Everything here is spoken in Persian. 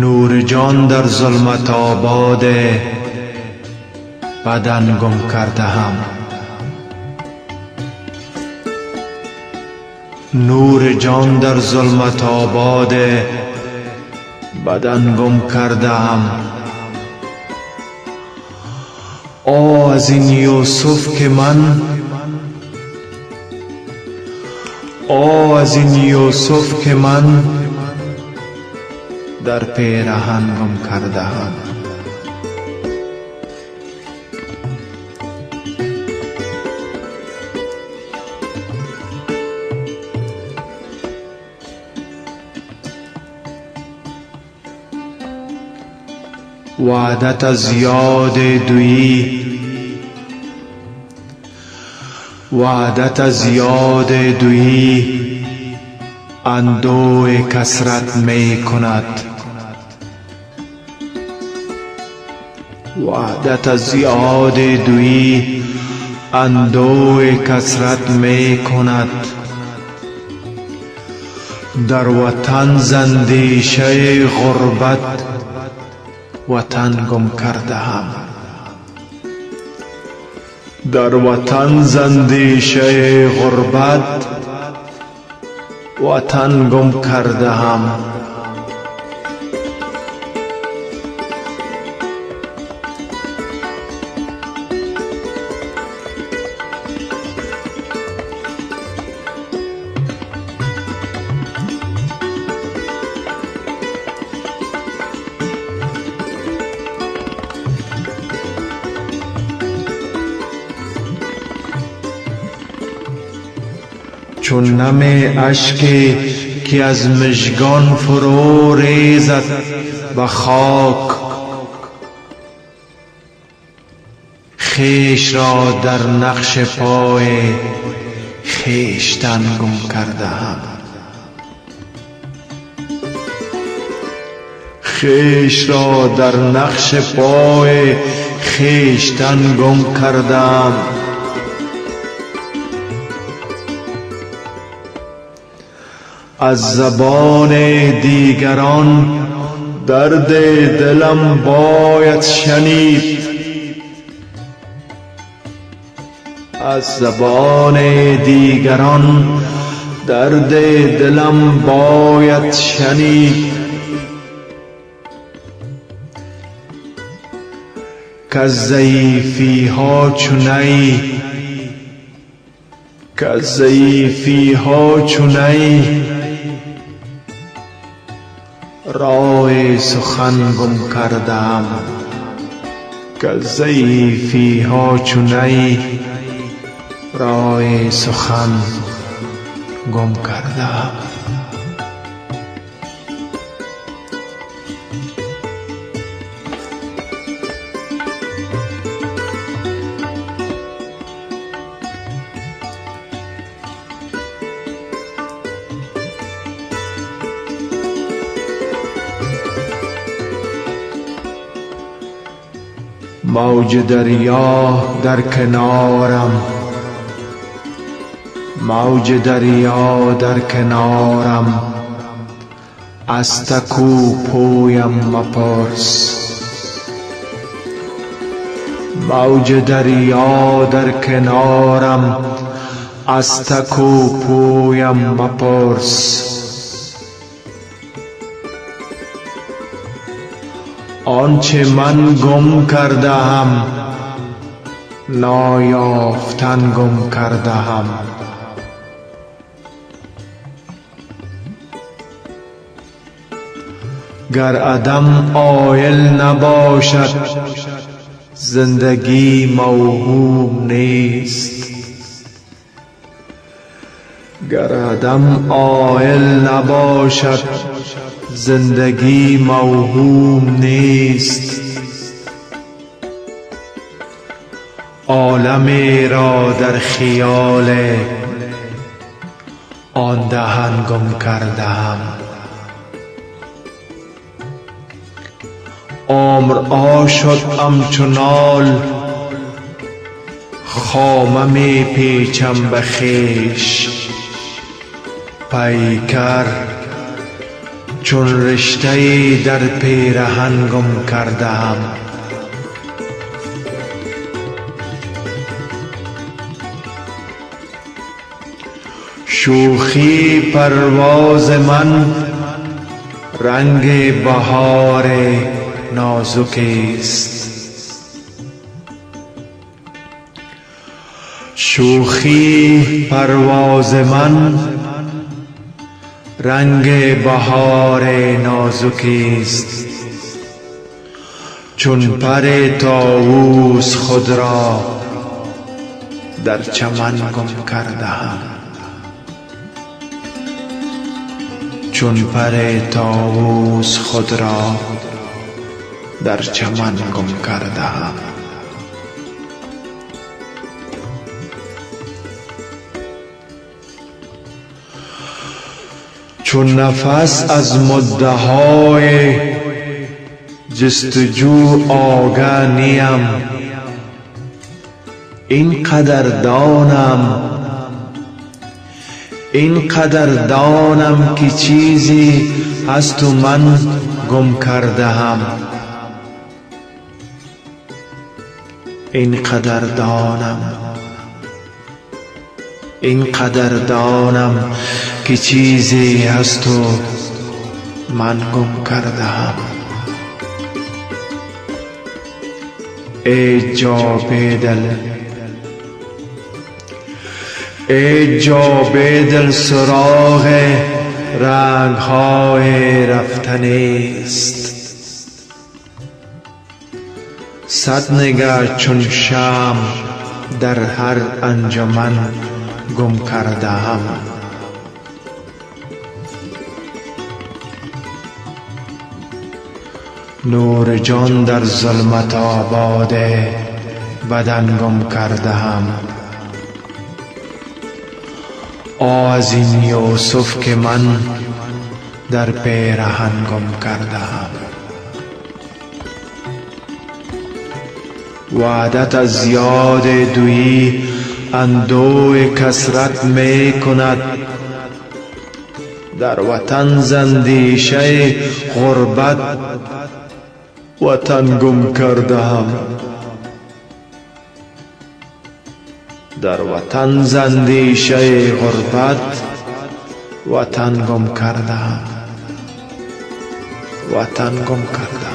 نور جان در ظلمت آباد بدن گم کرده هم. نور جان در ظلمت آباد بدن گم کرده هم. آه از این یوسف که من، آه از این یوسف که من در پیراهن گم کرده هم. وعدت از یاد دویی، وعدت از یاد دویی اندوه کسرت می کند. وعدت از یاد دویی اندوه کسرت می کند. در وطن زندیشه غربت وطن گم کرده هم. در وطن زندیشه غربت وطن گم کرده هم. چون نم اشکی که از مژگان فرو ریزد به خاک، خویش را در نقش پای خویشتن گم کرده هم. خویش را در نقش پای خویشتن گم کرده هم. از زبان دیگران درد دلم باید شنید، از زبان دیگران درد دلم باید شنید. کزیفی ها چونی، کزیفی ها چونی راه سخن گم کردم. کزیفی ها چونی راه سخن گم کردم. موج دریا در کنارم، موج دریا در کنارم، از تکو پویم مپرس. موج دریا در کنارم، از تکو پویم مپرس. آنچه من گم کرده هم نایافتن گم کرده هم. گر عدم عایل نباشد زندگی موهوم نیست. گر عدم عایل نباشد زندگی موهوم نیست. عالمی را در خیال آن دهن گم کردم. عمرها شد همچنال خامه می پیچم به خویش، پیکر چون رشته‌ای در پیرهن گم کرده‌ام. شوخی پرواز من رنگ بهار نازکی است، شوخی پرواز من رنگ بهار نازکی است. چون پر طاووس خود را در چمن گم کرده‌ام، چون پر طاووس خود را در چمن گم کرده‌ام. چون نفس از مدعای جستجو آگاه نیم، این قدر دانم که چیزی از تو من گم کرده‌ام، این قدر دانم که چیزی از تو من گم کرده‌ام. ای جا به دل سراغ رنگ‌های رفتنی است. صد نگه چون شمع در هر انجمن گم کرده‌ام. نور جان در ظلمت آباد بدن گم کرده‌ام. از این یوسف که من در پیرهن گم کرده‌ام. وحدت از یاد دویی اندوه کثرت می کند، در وطن زندیشه غربت وطن گم کرده‌ام. در وطن زندیشه غربت وطن گم کرده‌ام.